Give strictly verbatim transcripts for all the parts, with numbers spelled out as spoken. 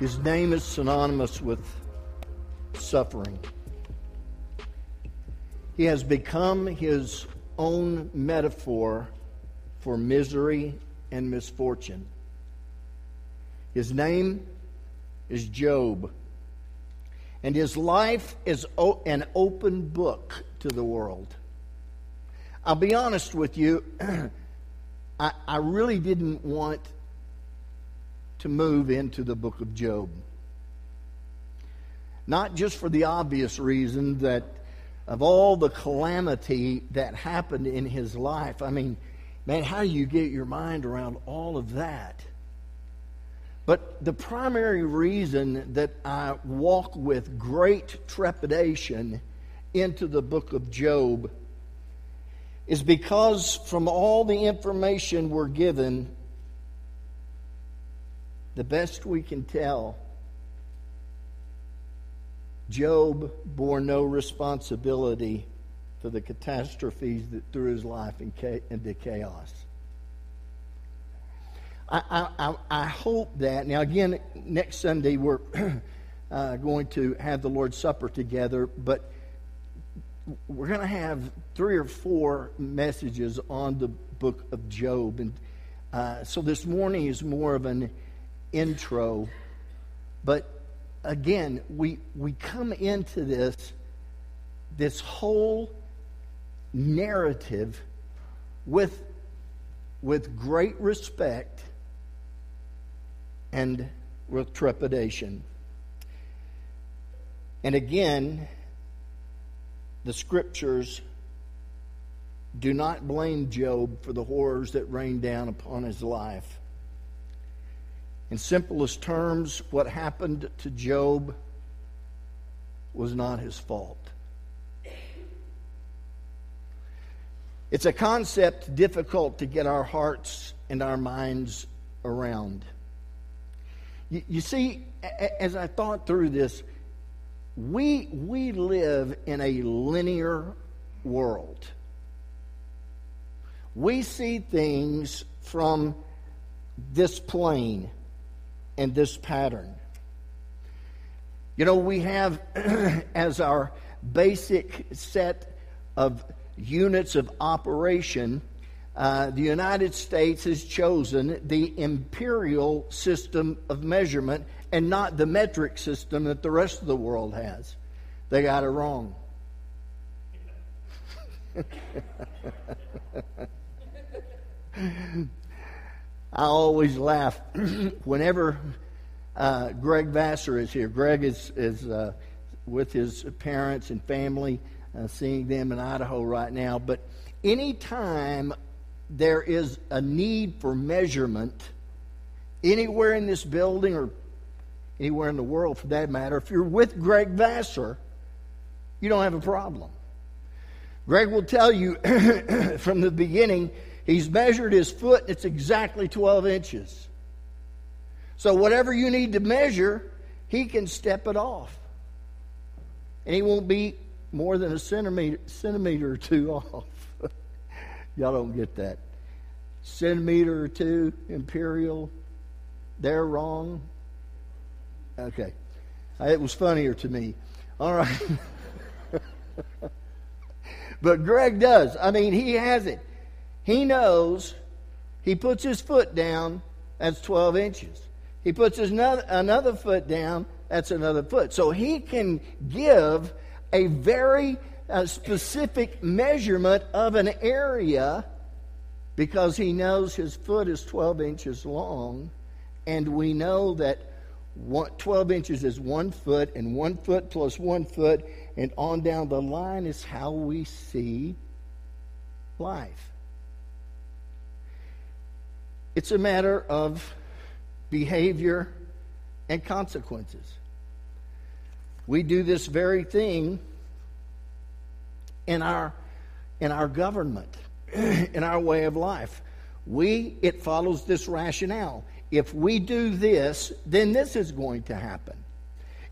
His name is synonymous with suffering. He has become his own metaphor for misery and misfortune. His name is Job, and his life is o- an open book to the world. I'll be honest with you, I, I really didn't want to move into the book of Job. Not just for the obvious reason that of all the calamity that happened in his life. I mean, man, how do you get your mind around all of that? But the primary reason that I walk with great trepidation into the book of Job is because from all the information we're given, the best we can tell, Job bore no responsibility for the catastrophes that threw his life into chaos. I, I, I hope that, now again, next Sunday we're uh, going to have the Lord's Supper together, but we're going to have three or four messages on the book of Job. And uh, so this morning is more of an intro, but again, we we come into this this whole narrative with with great respect and with trepidation. And again, the scriptures do not blame Job for the horrors that rained down upon his life. In simplest terms, what happened to Job was not his fault. It's a concept difficult to get our hearts and our minds around. You, you see, as I thought through this, we, we live in a linear world. We see things from this plane and this pattern. You know, we have as our basic set of units of operation, uh, the United States has chosen the imperial system of measurement and not the metric system that the rest of the world has. They got it wrong. I always laugh whenever uh, Greg Vassar is here. Greg is, is uh, with his parents and family, uh, seeing them in Idaho right now. But any time there is a need for measurement, anywhere in this building or anywhere in the world for that matter, if you're with Greg Vassar, you don't have a problem. Greg will tell you from the beginning, he's measured his foot, and it's exactly twelve inches. So whatever you need to measure, he can step it off. And he won't be more than a centimeter, centimeter or two off. Y'all don't get that. Centimeter or two, imperial, they're wrong. Okay. It was funnier to me. All right. But Greg does. I mean, he has it. He knows, he puts his foot down, that's twelve inches. He puts his another, another foot down, that's another foot. So he can give a very uh, specific measurement of an area because he knows his foot is twelve inches long, and we know that one, twelve inches is one foot, and one foot plus one foot, and on down the line is how we see life. It's a matter of behavior and consequences. We do this very thing in our in our government, in our way of life. We it follows this rationale. If we do this, then this is going to happen.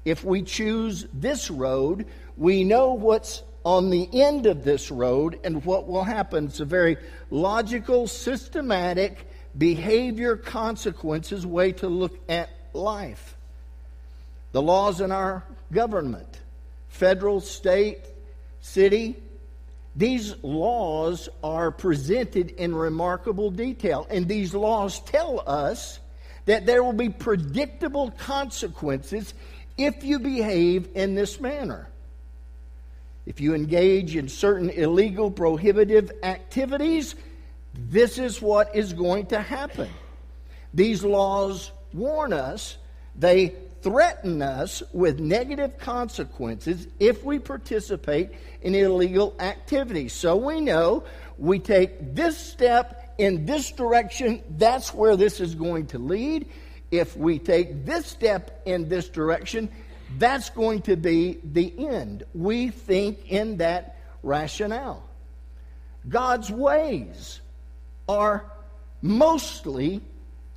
If we choose this road, we know what's on the end of this road and what will happen. It's a very logical, systematic behavior consequences way to look at life. The laws in our government, federal, state, city, these laws are presented in remarkable detail. And these laws tell us that there will be predictable consequences if you behave in this manner. If you engage in certain illegal, prohibitive activities, this is what is going to happen. These laws warn us, they threaten us with negative consequences if we participate in illegal activities. So we know we take this step in this direction, that's where this is going to lead. If we take this step in this direction, that's going to be the end. We think in that rationale. God's ways are mostly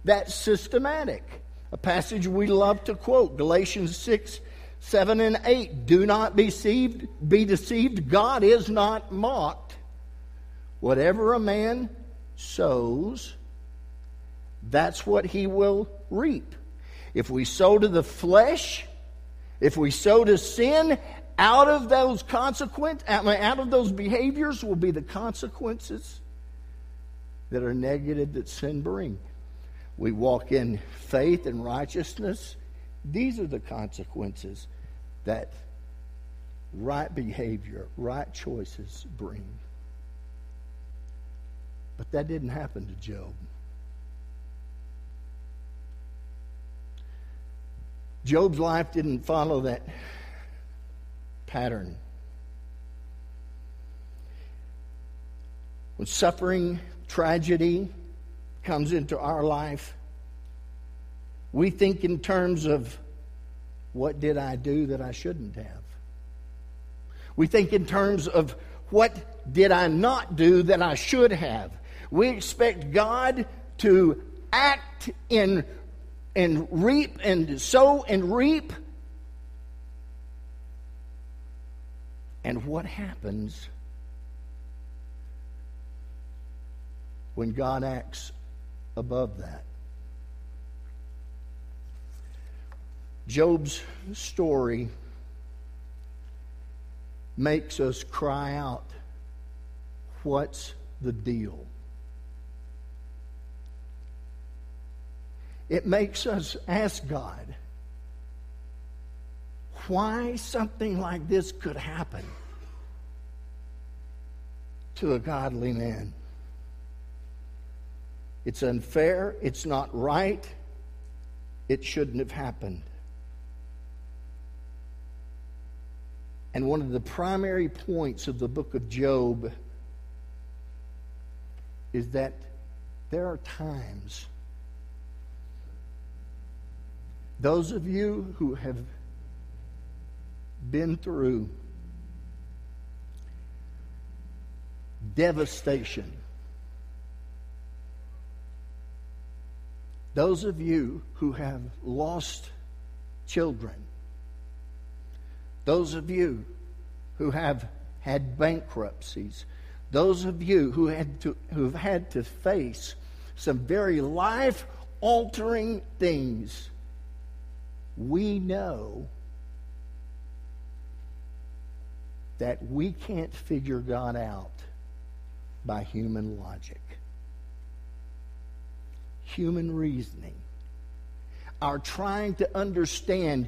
that systematic. A passage we love to quote, Galatians six, seven, and eight. Do not be deceived, be deceived. God is not mocked. Whatever a man sows, that's what he will reap. If we sow to the flesh, if we sow to sin, out of those consequence, out of those behaviors will be the consequences that are negative that sin brings. We walk in faith and righteousness. These are the consequences that right behavior, right choices bring. But that didn't happen to Job. Job's life didn't follow that pattern. When suffering, tragedy comes into our life, we think in terms of, what did I do that I shouldn't have? We think in terms of, what did I not do that I should have? We expect God to act in and reap and sow and reap. And what happens when God acts above that? Job's story makes us cry out, what's the deal? It makes us ask God why something like this could happen to a godly man. It's unfair. It's not right. It shouldn't have happened. And one of the primary points of the book of Job is that there are times, those of you who have been through devastation, those of you who have lost children, those of you who have had bankruptcies, those of you who had to, who've had to face some very life-altering things, we know that we can't figure God out by human logic, human reasoning. Our trying to understand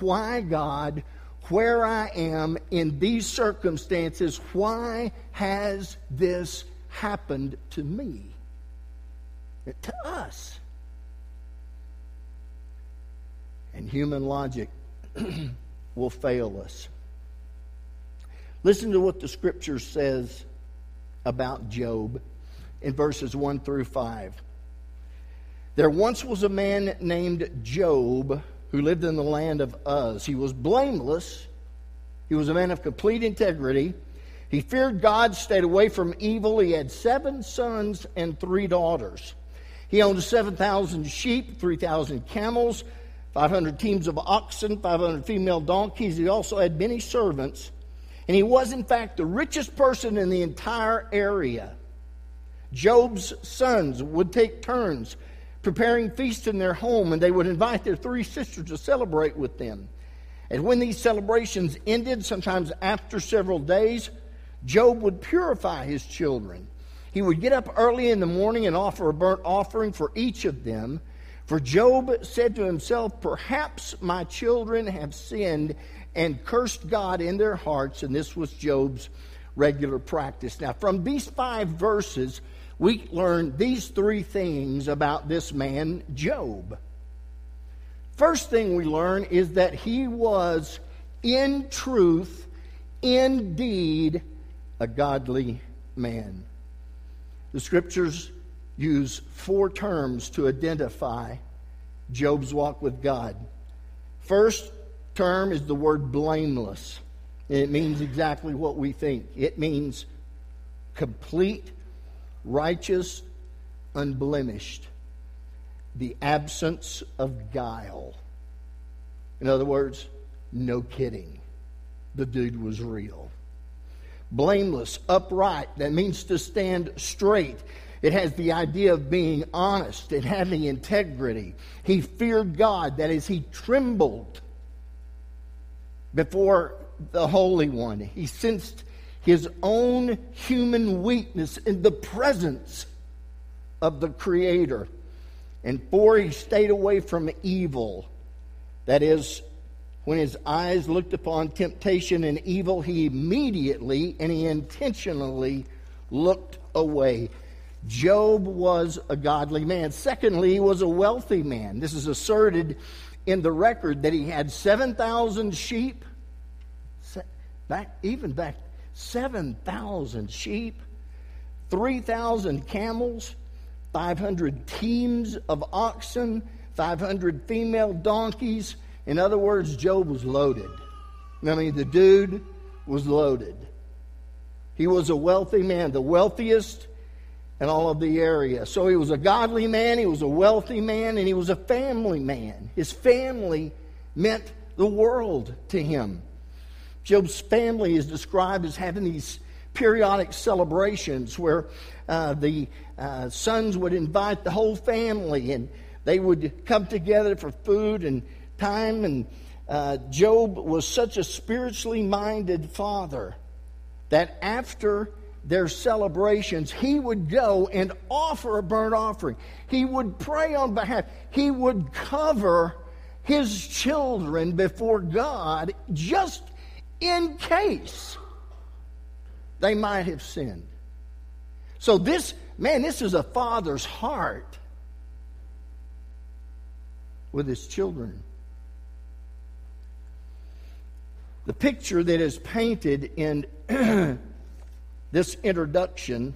why God, where I am in these circumstances, why has this happened to me, to us? And human logic will fail us. Listen to what the Scripture says about Job in verses one through five. There once was a man named Job who lived in the land of Uz. He was blameless. He was a man of complete integrity. He feared God, stayed away from evil. He had seven sons and three daughters. He owned seven thousand sheep, three thousand camels, five hundred teams of oxen, five hundred female donkeys. He also had many servants. And he was, in fact, the richest person in the entire area. Job's sons would take turns preparing feasts in their home, and they would invite their three sisters to celebrate with them. And when these celebrations ended, sometimes after several days, Job would purify his children. He would get up early in the morning and offer a burnt offering for each of them. For Job said to himself, "Perhaps my children have sinned and cursed God in their hearts." And this was Job's regular practice. Now, from these five verses, we learn these three things about this man, Job. First thing we learn is that he was, in truth, indeed, a godly man. The Scriptures use four terms to identify Job's walk with God. First term is the word blameless. It means exactly what we think. It means complete, righteous, unblemished, the absence of guile. In other words, no kidding. The dude was real. Blameless, upright, that means to stand straight. It has the idea of being honest and having integrity. He feared God, that is, he trembled before the Holy One. He sensed his own human weakness in the presence of the Creator. And four, he stayed away from evil. That is, when his eyes looked upon temptation and evil, he immediately and he intentionally looked away. Job was a godly man. Secondly, he was a wealthy man. This is asserted in the record that he had seven thousand sheep. Back, even back, seven thousand sheep, three thousand camels, five hundred teams of oxen, five hundred female donkeys. In other words, Job was loaded. I mean, the dude was loaded. He was a wealthy man, the wealthiest in all of the area. So he was a godly man, he was a wealthy man, and he was a family man. His family meant the world to him. Job's family is described as having these periodic celebrations where uh, the uh, sons would invite the whole family, and they would come together for food and time. And uh, Job was such a spiritually minded father that after their celebrations, he would go and offer a burnt offering. He would pray on behalf. He would cover his children before God just in case they might have sinned. So this, man, this is a father's heart with his children. The picture that is painted in this introduction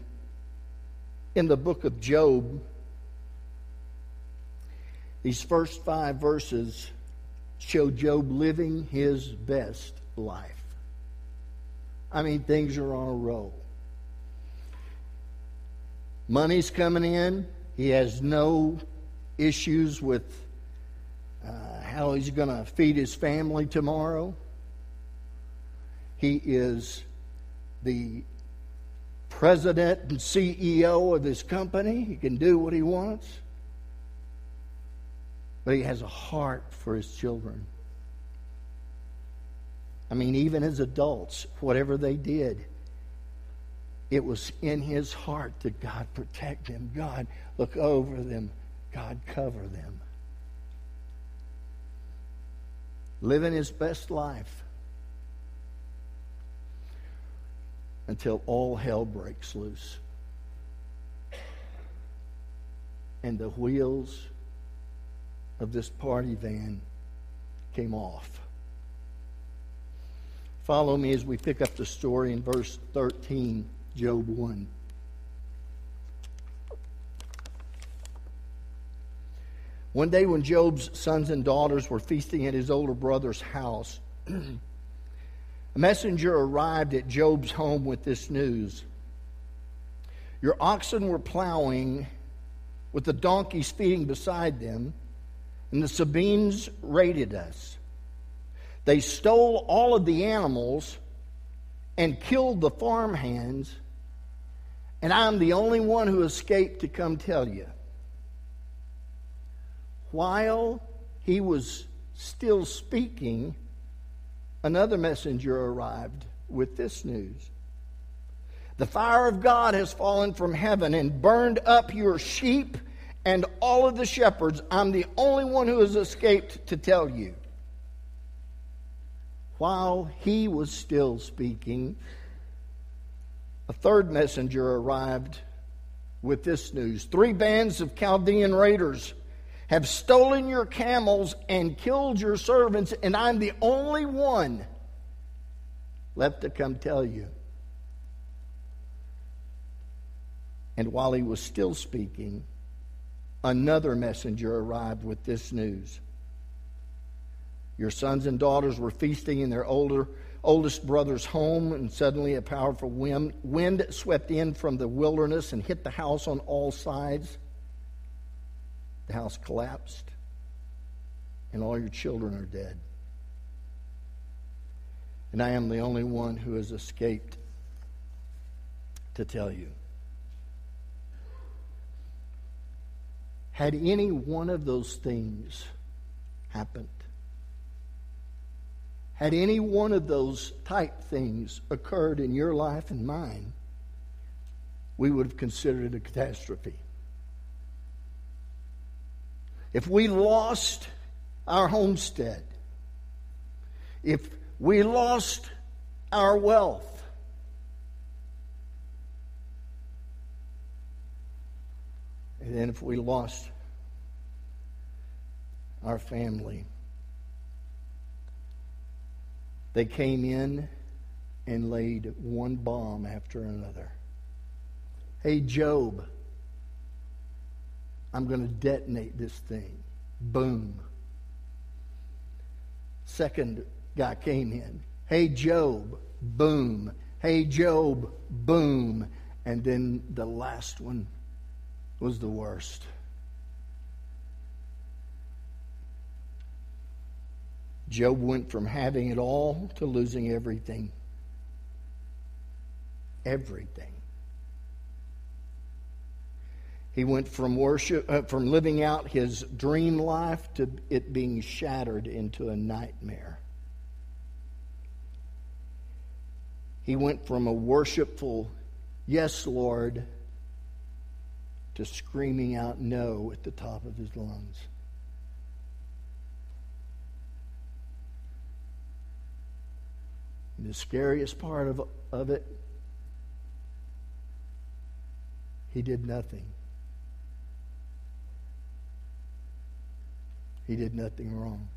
in the book of Job, these first five verses show Job living his best life. I mean, things are on a roll. Money's coming in. He has no issues with uh, how he's going to feed his family tomorrow. He is the president and C E O of this company. He can do what he wants. But he has a heart for his children. I mean, even as adults, whatever they did, it was in his heart that God protect them, God look over them, God cover them. Living his best life until all hell breaks loose. And the wheels of this party van came off. Follow me as we pick up the story in verse thirteen, Job one. One day when Job's sons and daughters were feasting at his older brother's house, a messenger arrived at Job's home with this news. "Your oxen were plowing with the donkeys feeding beside them, and the Sabeans raided us. They stole all of the animals and killed the farmhands, and I'm the only one who escaped to come tell you. while he was still speaking, another messenger arrived with this news. The fire of God has fallen from heaven and burned up your sheep and all of the shepherds. I'm the only one who has escaped to tell you. While he was still speaking, a third messenger arrived with this news. Three bands of Chaldean raiders have stolen your camels and killed your servants, and I'm the only one left to come tell you. And while he was still speaking, another messenger arrived with this news. Your sons and daughters were feasting in their older, oldest brother's home, and suddenly a powerful wind, wind swept in from the wilderness and hit the house on all sides. The house collapsed, and all your children are dead. And I am the only one who has escaped to tell you. Had any one of those things happened, had any one of those type things occurred in your life and mine, we would have considered it a catastrophe. If we lost our homestead, if we lost our wealth, and then if we lost our family, they came in and laid one bomb after another. Hey, Job, I'm going to detonate this thing. Boom. Second guy came in. Hey, Job, boom. Hey, Job, boom. And then the last one was the worst. Job went from having it all to losing everything. Everything. He went from worship, uh, from living out his dream life to it being shattered into a nightmare. He went from a worshipful, yes, Lord, to screaming out no at the top of his lungs. And the scariest part of, of it, he did nothing. He did nothing wrong.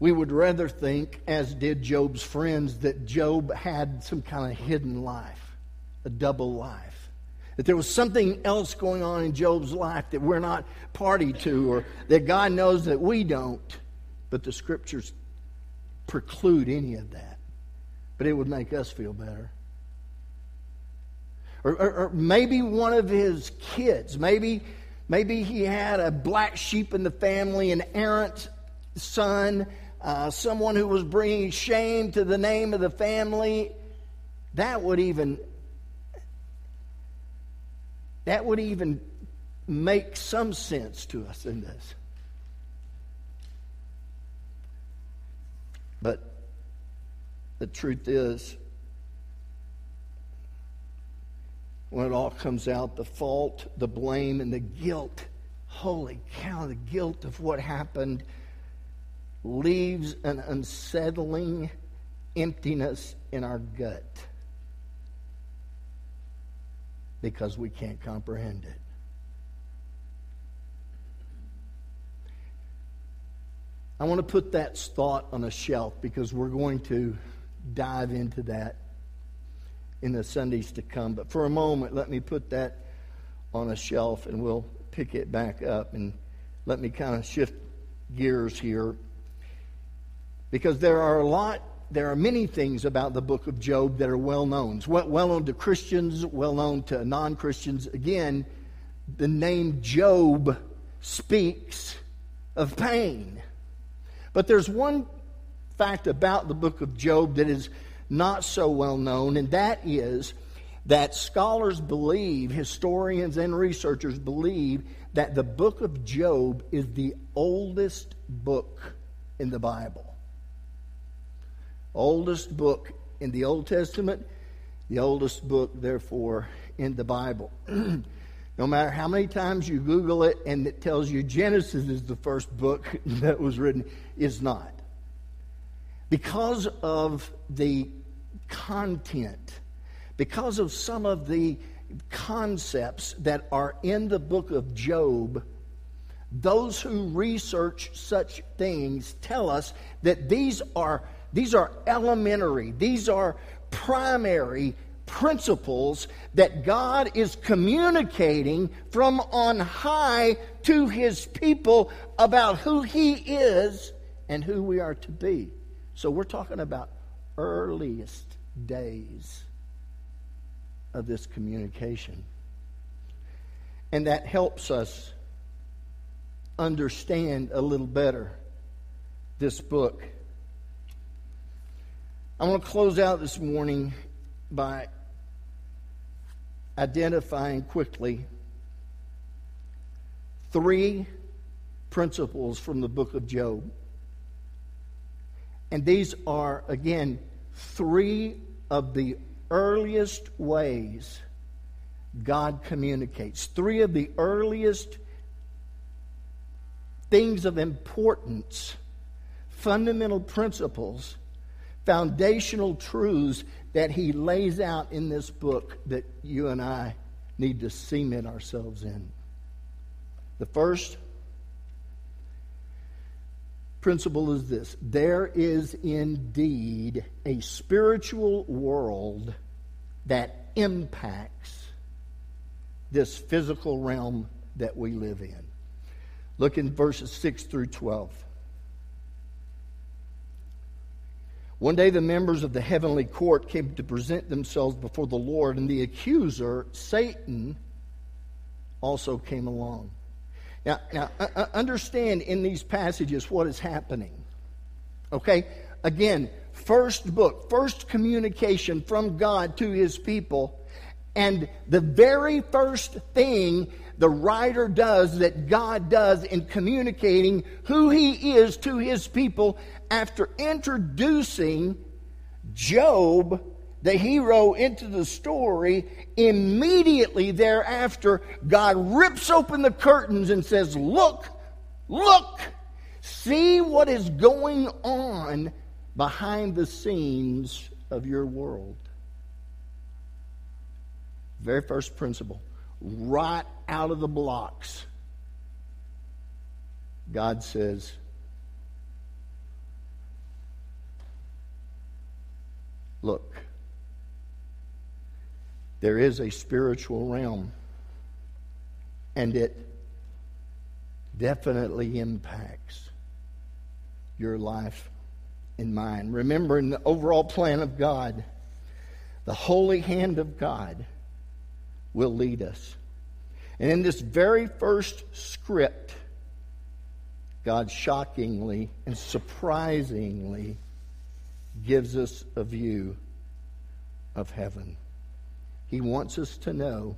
We would rather think, as did Job's friends, that Job had some kind of hidden life. A double life. That there was something else going on in Job's life that we're not party to, or that God knows that we don't. But the scriptures preclude any of that. But it would make us feel better. Or, or, or maybe one of his kids. Maybe, maybe he had a black sheep in the family, an errant son, uh, someone who was bringing shame to the name of the family. That would even... That would even make some sense to us in this. But the truth is, when it all comes out, the fault, the blame, and the guilt, holy cow, the guilt of what happened leaves an unsettling emptiness in our gut. Because we can't comprehend it. I want to put that thought on a shelf because we're going to dive into that in the Sundays to come. But for a moment, let me put that on a shelf and we'll pick it back up. And let me kind of shift gears here. Because there are a lot There are many things about the book of Job that are well-known. Well-known to Christians, well-known to non-Christians. Again, the name Job speaks of pain. But there's one fact about the book of Job that is not so well-known, and that is that scholars believe, historians and researchers believe, that the book of Job is the oldest book in the Bible. Oldest book in the Old Testament, the oldest book, therefore, in the Bible. No matter how many times you Google it and it tells you Genesis is the first book that was written, it's not. Because of the content, because of some of the concepts that are in the book of Job, those who research such things tell us that these are these are elementary, these are primary principles that God is communicating from on high to his people about who he is and who we are to be. So we're talking about earliest days of this communication. And that helps us understand a little better this book. I want to close out this morning by identifying quickly three principles from the book of Job. And these are, again, three of the earliest ways God communicates. Three of the earliest things of importance, fundamental principles, foundational truths that he lays out in this book that you and I need to cement ourselves in. The first principle is this: there is indeed a spiritual world that impacts this physical realm that we live in. Look in verses six through twelve. One day the members of the heavenly court came to present themselves before the Lord, and the accuser, Satan, also came along. Now, now uh, understand in these passages what is happening. Okay? Again, first book, first communication from God to his people. And the very first thing the writer does, that God does in communicating who he is to his people, after introducing Job, the hero, into the story, immediately thereafter, God rips open the curtains and says, look, look, see what is going on behind the scenes of your world. Very first principle, right out of the blocks, God says, look. There is a spiritual realm, and it definitely impacts your life and mine. Remember, in the overall plan of God, the holy hand of God will lead us. And in this very first script, God shockingly and surprisingly gives us a view of heaven. He wants us to know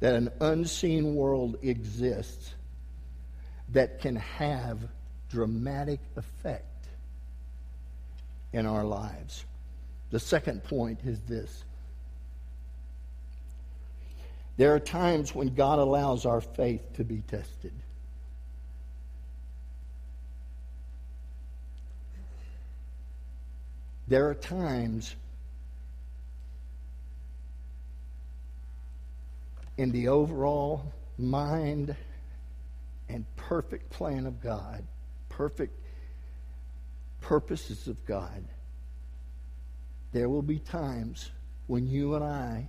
that an unseen world exists that can have dramatic effect in our lives. The second point is this: there are times when God allows our faith to be tested. There are times in the overall mind and perfect plan of God, perfect purposes of God, there will be times when you and I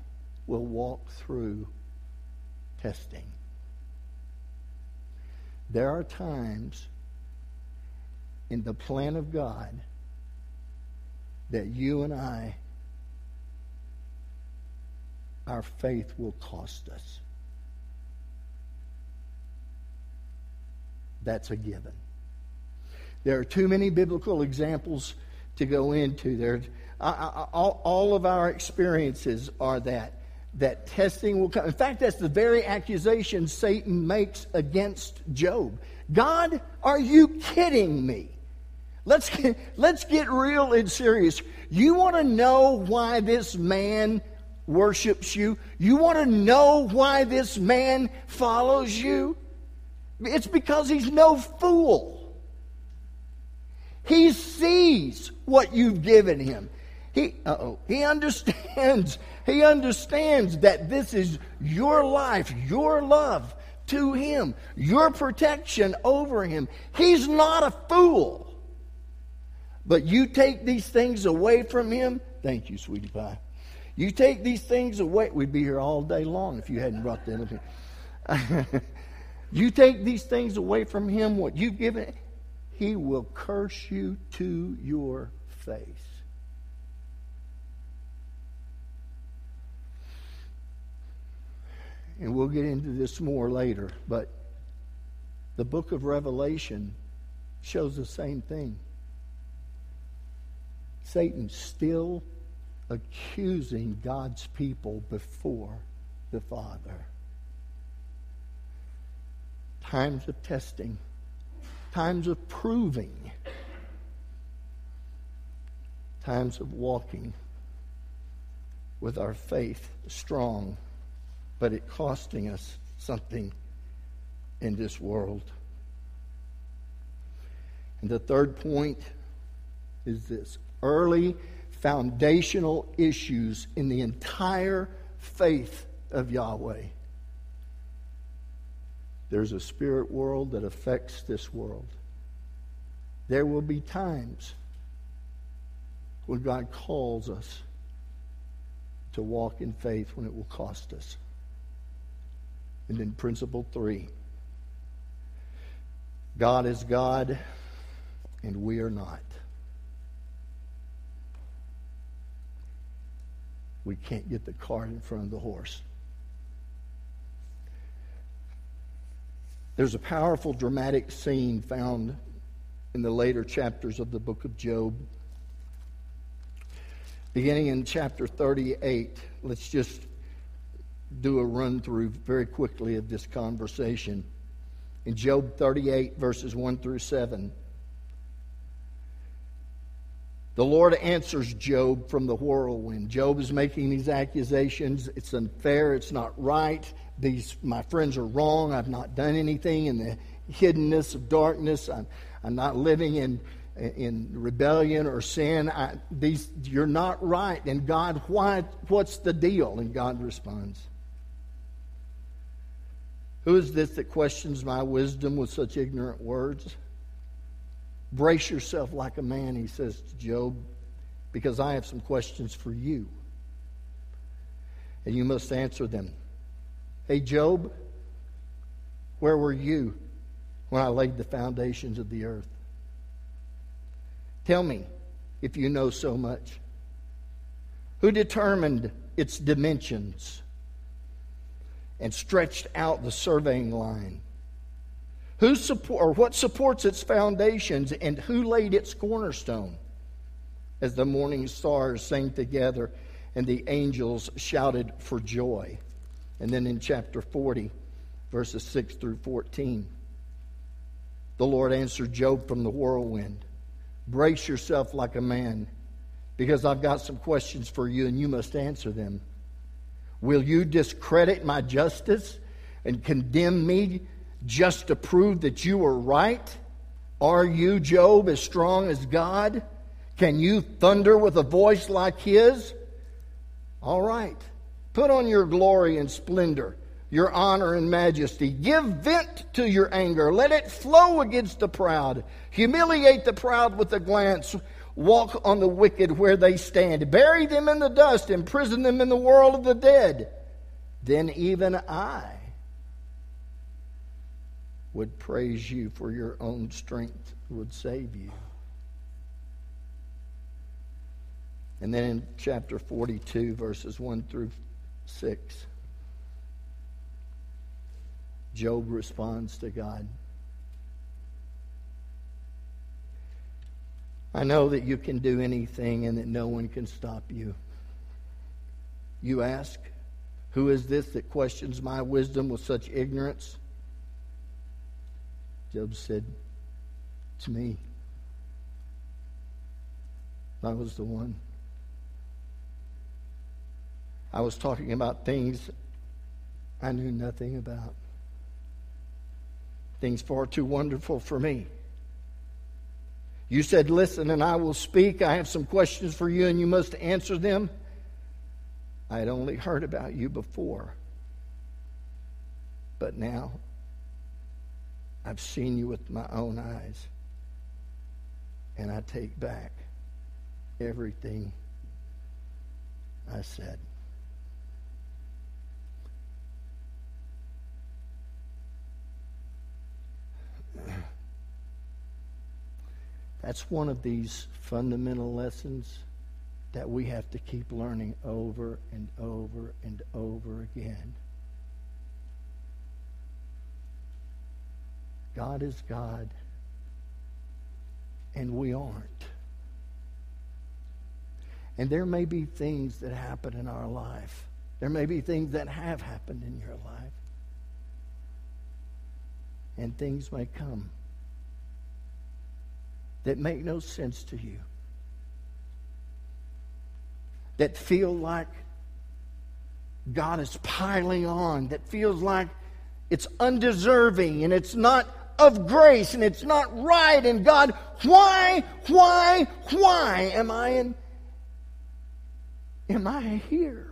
will walk through testing. There are times in the plan of God that you and I, our faith will cost us. That's a given. There are too many biblical examples to go into. There, all, all of our experiences are that. that testing will come. In fact, that's the very accusation Satan makes against Job. God, are you kidding me? Let's get, let's get real and serious. You want to know why this man worships you? You want to know why this man follows you? It's because he's no fool. He sees what you've given him. He, uh-oh, he understands, he understands that this is your life, your love to him, your protection over him. He's not a fool. But you take these things away from him. Thank you, sweetie pie. You take these things away. We'd be here all day long if you hadn't brought them up here. You take these things away from him, what you've given, he will curse you to your face. And we'll get into this more later, but the book of Revelation shows the same thing. Satan's still accusing God's people before the Father. Times of testing, times of proving, times of walking with our faith strong, but it costing us something in this world. And the third point is this: early foundational issues in the entire faith of Yahweh. There's a spirit world that affects this world. There will be times when God calls us to walk in faith when it will cost us. And then principle three, God is God and we are not. We can't get the cart in front of the horse. There's a powerful dramatic scene found in the later chapters of the book of Job. Beginning in chapter thirty-eight, let's just do a run through very quickly of this conversation. In Job thirty-eight, verses one through seven, the Lord answers Job from the whirlwind. Job is making these accusations. It's unfair. It's not right. These, my friends are wrong. I've not done anything in the hiddenness of darkness. I'm, I'm not living in, in rebellion or sin. I, these, you're not right. And God, why, what's the deal? And God responds, who is this that questions my wisdom with such ignorant words? Brace yourself like a man, he says to Job, because I have some questions for you. And you must answer them. Hey, Job, where were you when I laid the foundations of the earth? Tell me, if you know so much, who determined its dimensions and stretched out the surveying line? Who support or what supports its foundations, and who laid its cornerstone? As the morning stars sang together and the angels shouted for joy. And then in chapter forty, verses six through fourteen, the Lord answered Job from the whirlwind. Brace yourself like a man, because I've got some questions for you and you must answer them. Will you discredit my justice and condemn me just to prove that you were right? Are you, Job, as strong as God? Can you thunder with a voice like his? All right. Put on your glory and splendor, your honor and majesty. Give vent to your anger. Let it flow against the proud. Humiliate the proud with a glance. Walk on the wicked where they stand. Bury them in the dust. Imprison them in the world of the dead. Then even I would praise you, for your own strength would save you. And then in chapter forty-two, verses one through six, Job responds to God. I know that you can do anything and that no one can stop you. You ask, Who is this that questions my wisdom with such ignorance? Job said, it's me. I was the one. I was talking about things I knew nothing about. Things far too wonderful for me. You said, listen, and I will speak. I have some questions for you, and you must answer them. I had only heard about you before, but now I've seen you with my own eyes, and I take back everything I said. That's one of these fundamental lessons that we have to keep learning over and over and over again. God is God, and we aren't. And there may be things that happen in our life. There may be things that have happened in your life. And things may come that make no sense to you, that feel like God is piling on, that feels like it's undeserving and it's not of grace and it's not right. And God, why, why, why am I in, am I here?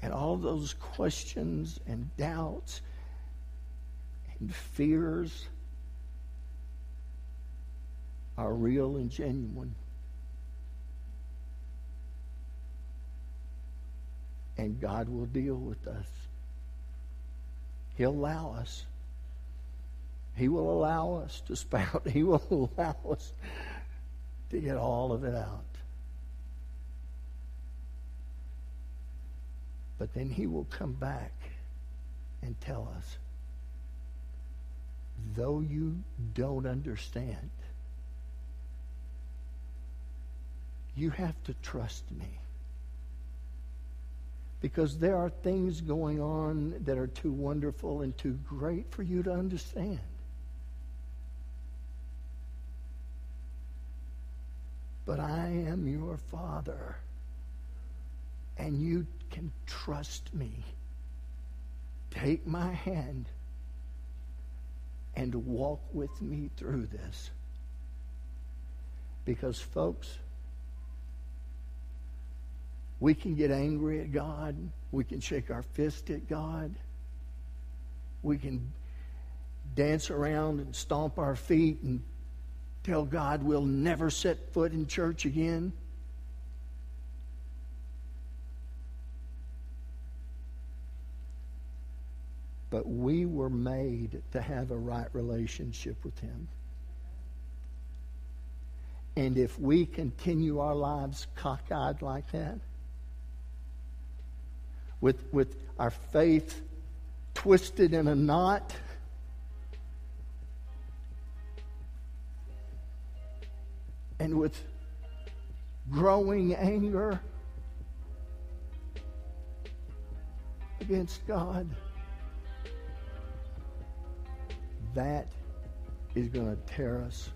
And all those questions and doubts and fears are real and genuine. And God will deal with us. He'll allow us. He will allow us to spout. He will allow us to get all of it out. But then he will come back and tell us, though you don't understand, you have to trust me. Because there are things going on that are too wonderful and too great for you to understand. But I am your Father, and you can trust me. Take my hand and walk with me through this. Because, folks, we can get angry at God. We can shake our fist at God. We can dance around and stomp our feet and tell God we'll never set foot in church again. But we were made to have a right relationship with him. And if we continue our lives cockeyed like that, with, with our faith twisted in a knot, and with growing anger against God, that is going to tear us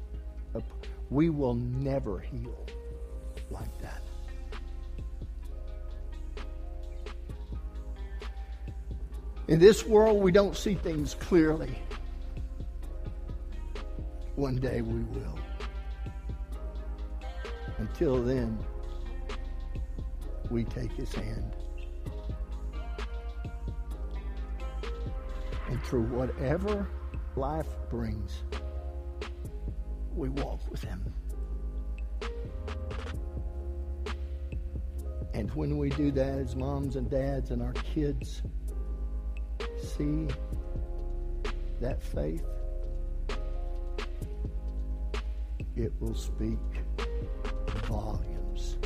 up. We will never heal like that. In this world, we don't see things clearly. One day we will. Until then, we take his hand. And through whatever life brings, we walk with him. And when we do that, as moms and dads and our kids see that faith, it will speak volumes.